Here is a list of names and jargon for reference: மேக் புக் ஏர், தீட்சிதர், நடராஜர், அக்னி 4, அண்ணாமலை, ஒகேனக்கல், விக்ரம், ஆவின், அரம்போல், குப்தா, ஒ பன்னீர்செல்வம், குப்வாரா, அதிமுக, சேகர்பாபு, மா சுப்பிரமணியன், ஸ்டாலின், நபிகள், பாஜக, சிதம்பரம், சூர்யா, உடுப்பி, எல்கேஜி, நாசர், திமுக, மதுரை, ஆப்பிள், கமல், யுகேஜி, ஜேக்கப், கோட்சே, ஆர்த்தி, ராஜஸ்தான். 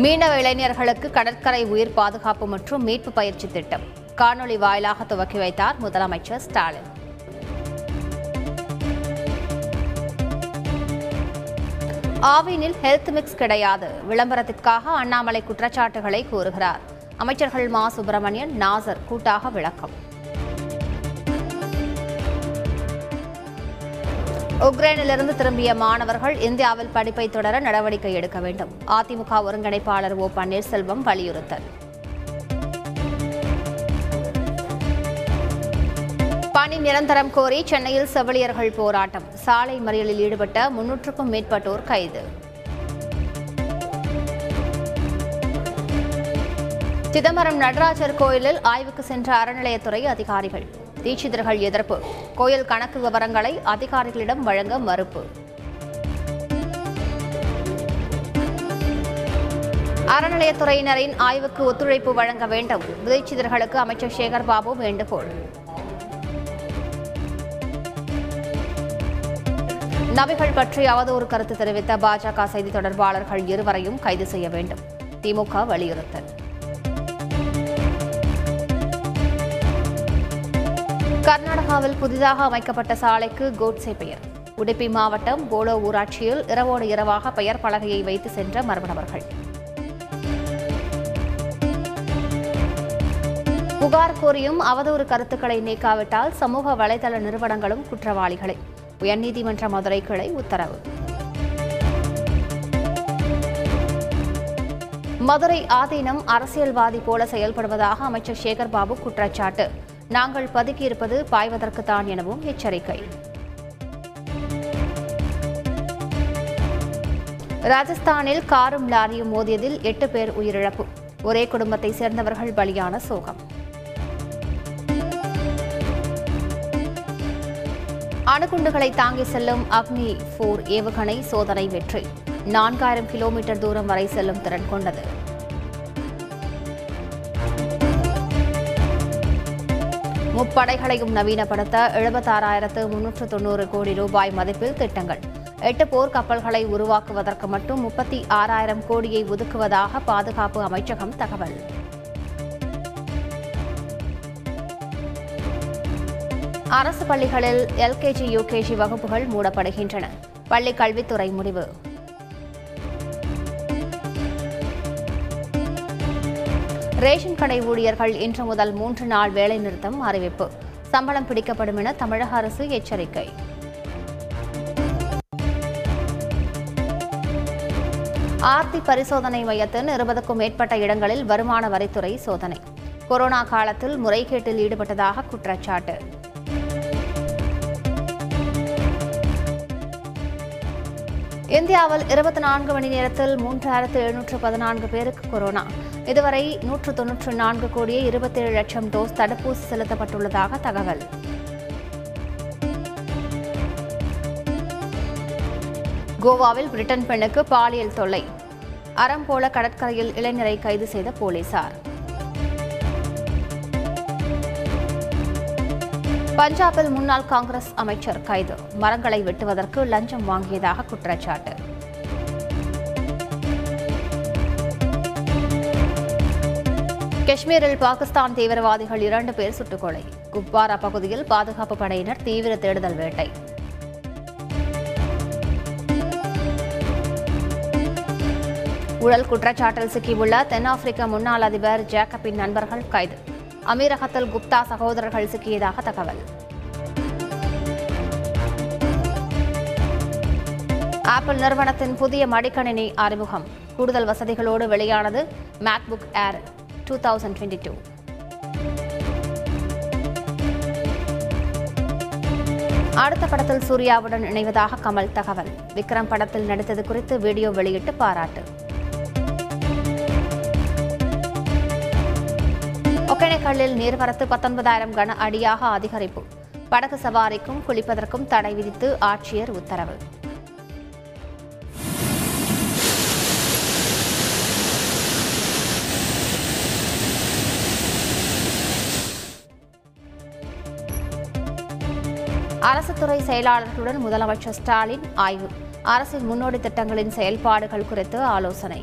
மீனவ இளைஞர்களுக்கு கடற்கரை உயிர் பாதுகாப்பு மற்றும் மீட்பு பயிற்சி திட்டம் காணொலி வாயிலாக துவக்கி வைத்தார் முதலமைச்சர் ஸ்டாலின். ஆவினில் ஹெல்த் மிக்ஸ் கிடையாது, விளம்பரத்திற்காக அண்ணாமலை குற்றச்சாட்டுகளை கூறுகிறார். அமைச்சர்கள் மா சுப்பிரமணியன், நாசர் கூட்டாக விளக்கம். உக்ரைனிலிருந்து திரும்பிய மாணவர்கள் இந்தியாவில் படிப்பை தொடர நடவடிக்கை எடுக்க வேண்டும், அதிமுக ஒருங்கிணைப்பாளர் ஒ பன்னீர்செல்வம் வலியுறுத்தல். பணி நிரந்தரம் கோரி சென்னையில் செவிலியர்கள் போராட்டம், சாலை மறியலில் ஈடுபட்ட 300க்கும் மேற்பட்டோர் கைது. சிதம்பரம் நடராஜர் கோயிலில் ஆய்வுக்கு சென்ற அறநிலையத்துறை அதிகாரிகள், தீட்சிதர்கள் எதிர்ப்பு, கோயில் கணக்கு விவரங்களை அதிகாரிகளிடம் வழங்க மறுப்பு. அறநிலையத்துறையினரின் ஆய்வுக்கு ஒத்துழைப்பு வழங்க வேண்டும், தீட்சிதர்களுக்கு அமைச்சர் சேகர்பாபு வேண்டுகோள். நபிகள் பற்றி அவதூறு கருத்து தெரிவித்த பாஜக செய்தி தொடர்பாளர்கள் இருவரையும் கைது செய்ய வேண்டும், திமுக வலியுறுத்தல். கர்நாடகாவில் புதிதாக அமைக்கப்பட்ட சாலைக்கு கோட்சே பெயர், உடுப்பி மாவட்டம் போலோ ஊராட்சியில் இரவோடு இரவாக பெயர் பலகையை வைத்து சென்ற மர்மநபர்கள். புகார் கோரியும் அவதூறு கருத்துக்களை நீக்காவிட்டால் சமூக வலைதள நிறுவனங்களும் குற்றவாளிகளே, உயர்நீதிமன்ற மதுரை கிளை உத்தரவு. மதுரை ஆதீனம் அரசியல்வாதி போல செயல்படுவதாக அமைச்சர் சேகர்பாபு குற்றச்சாட்டு, நாங்கள் பதுக்கியிருப்பது பாய்வதற்குத்தான் எனவும் எச்சரிக்கை. ராஜஸ்தானில் காரும் லாரியும் மோதியதில் 8 பேர் உயிரிழப்பு, ஒரே குடும்பத்தை சேர்ந்தவர்கள் பலியான சோகம். அணுகுண்டுகளை தாங்கி செல்லும் அக்னி 4 ஏவுகணை சோதனை வெற்றி, 4000 கிலோமீட்டர் தூரம் வரை செல்லும் திறன் கொண்டது. முப்படைகளையும் நவீனப்படுத்த 76,390 கோடி ரூபாய் மதிப்பில் திட்டங்கள், 8 போர்க்கப்பல்களை உருவாக்குவதற்கு மட்டும் 36,000 கோடியை ஒதுக்குவதாக பாதுகாப்பு அமைச்சகம் தகவல். அரசு பள்ளிகளில் எல்கேஜி யுகேஜி வகுப்புகள் மூடப்படுகின்றன, பள்ளிக் கல்வித்துறை முடிவு. ரேஷன் கடை ஊழியர்கள் இன்று முதல் 3 நாள் வேலைநிறுத்தம் அறிவிப்பு, சம்பளம் பிடிக்கப்படும் என தமிழக அரசு எச்சரிக்கை. ஆர்த்தி பரிசோதனை மையத்தின் 20க்கும் மேற்பட்ட இடங்களில் வருமான வரித்துறை சோதனை, கொரோனா காலத்தில் முறைகேட்டில் ஈடுபட்டதாக குற்றச்சாட்டு. இந்தியாவில் 24 மணி நேரத்தில் 3714 பேருக்கு கொரோனா, இதுவரை 194 கோடியே 27 லட்சம் டோஸ் தடுப்பூசி செலுத்தப்பட்டுள்ளதாக தகவல். கோவாவில் பிரிட்டன் பெண்ணுக்கு பாலியல் தொல்லை, அரம்போல் கடற்கரையில் இளைஞரை கைது செய்த போலீசார். பஞ்சாபில் முன்னாள் காங்கிரஸ் அமைச்சர் கைது, மரங்களை வெட்டுவதற்கு லஞ்சம் வாங்கியதாக குற்றச்சாட்டு. காஷ்மீரில் பாகிஸ்தான் தீவிரவாதிகள் 2 பேர் சுட்டுக்கொலை, குப்வாரா பகுதியில் பாதுகாப்பு படையினர் தீவிர தேடுதல் வேட்டை. ஊழல் குற்றச்சாட்டில் சிக்கியுள்ள தென்னாப்பிரிக்க முன்னாள் அதிபர் ஜேக்கப்பின் நண்பர்கள் கைது, அமீரகத்தில் குப்தா சகோதரர்கள் சிக்கியதாக தகவல். ஆப்பிள் நிறுவனத்தின் புதிய மடிக்கணினி அறிமுகம், கூடுதல் வசதிகளோடு வெளியானது மேக் புக் ஏர் 2022. அடுத்த படத்தில் சூர்யாவுடன் இணைவதாக கமல் தகவல், விக்ரம் படத்தில் நடித்தது குறித்து வீடியோ வெளியிட்டு பாராட்டு. ஒகேனக்கல்லில் நீர்வரத்து 19,000 கன அடியாக அதிகரிப்பு, படகு சவாரிக்கும் குளிப்பதற்கும் தடை விதித்து ஆட்சியர் உத்தரவு. அரசு துறை செயலாளர்களுடன் முதலமைச்சர் ஸ்டாலின் ஆய்வு, அரசின் முன்னோடி திட்டங்களின் செயல்பாடுகள் குறித்து ஆலோசனை.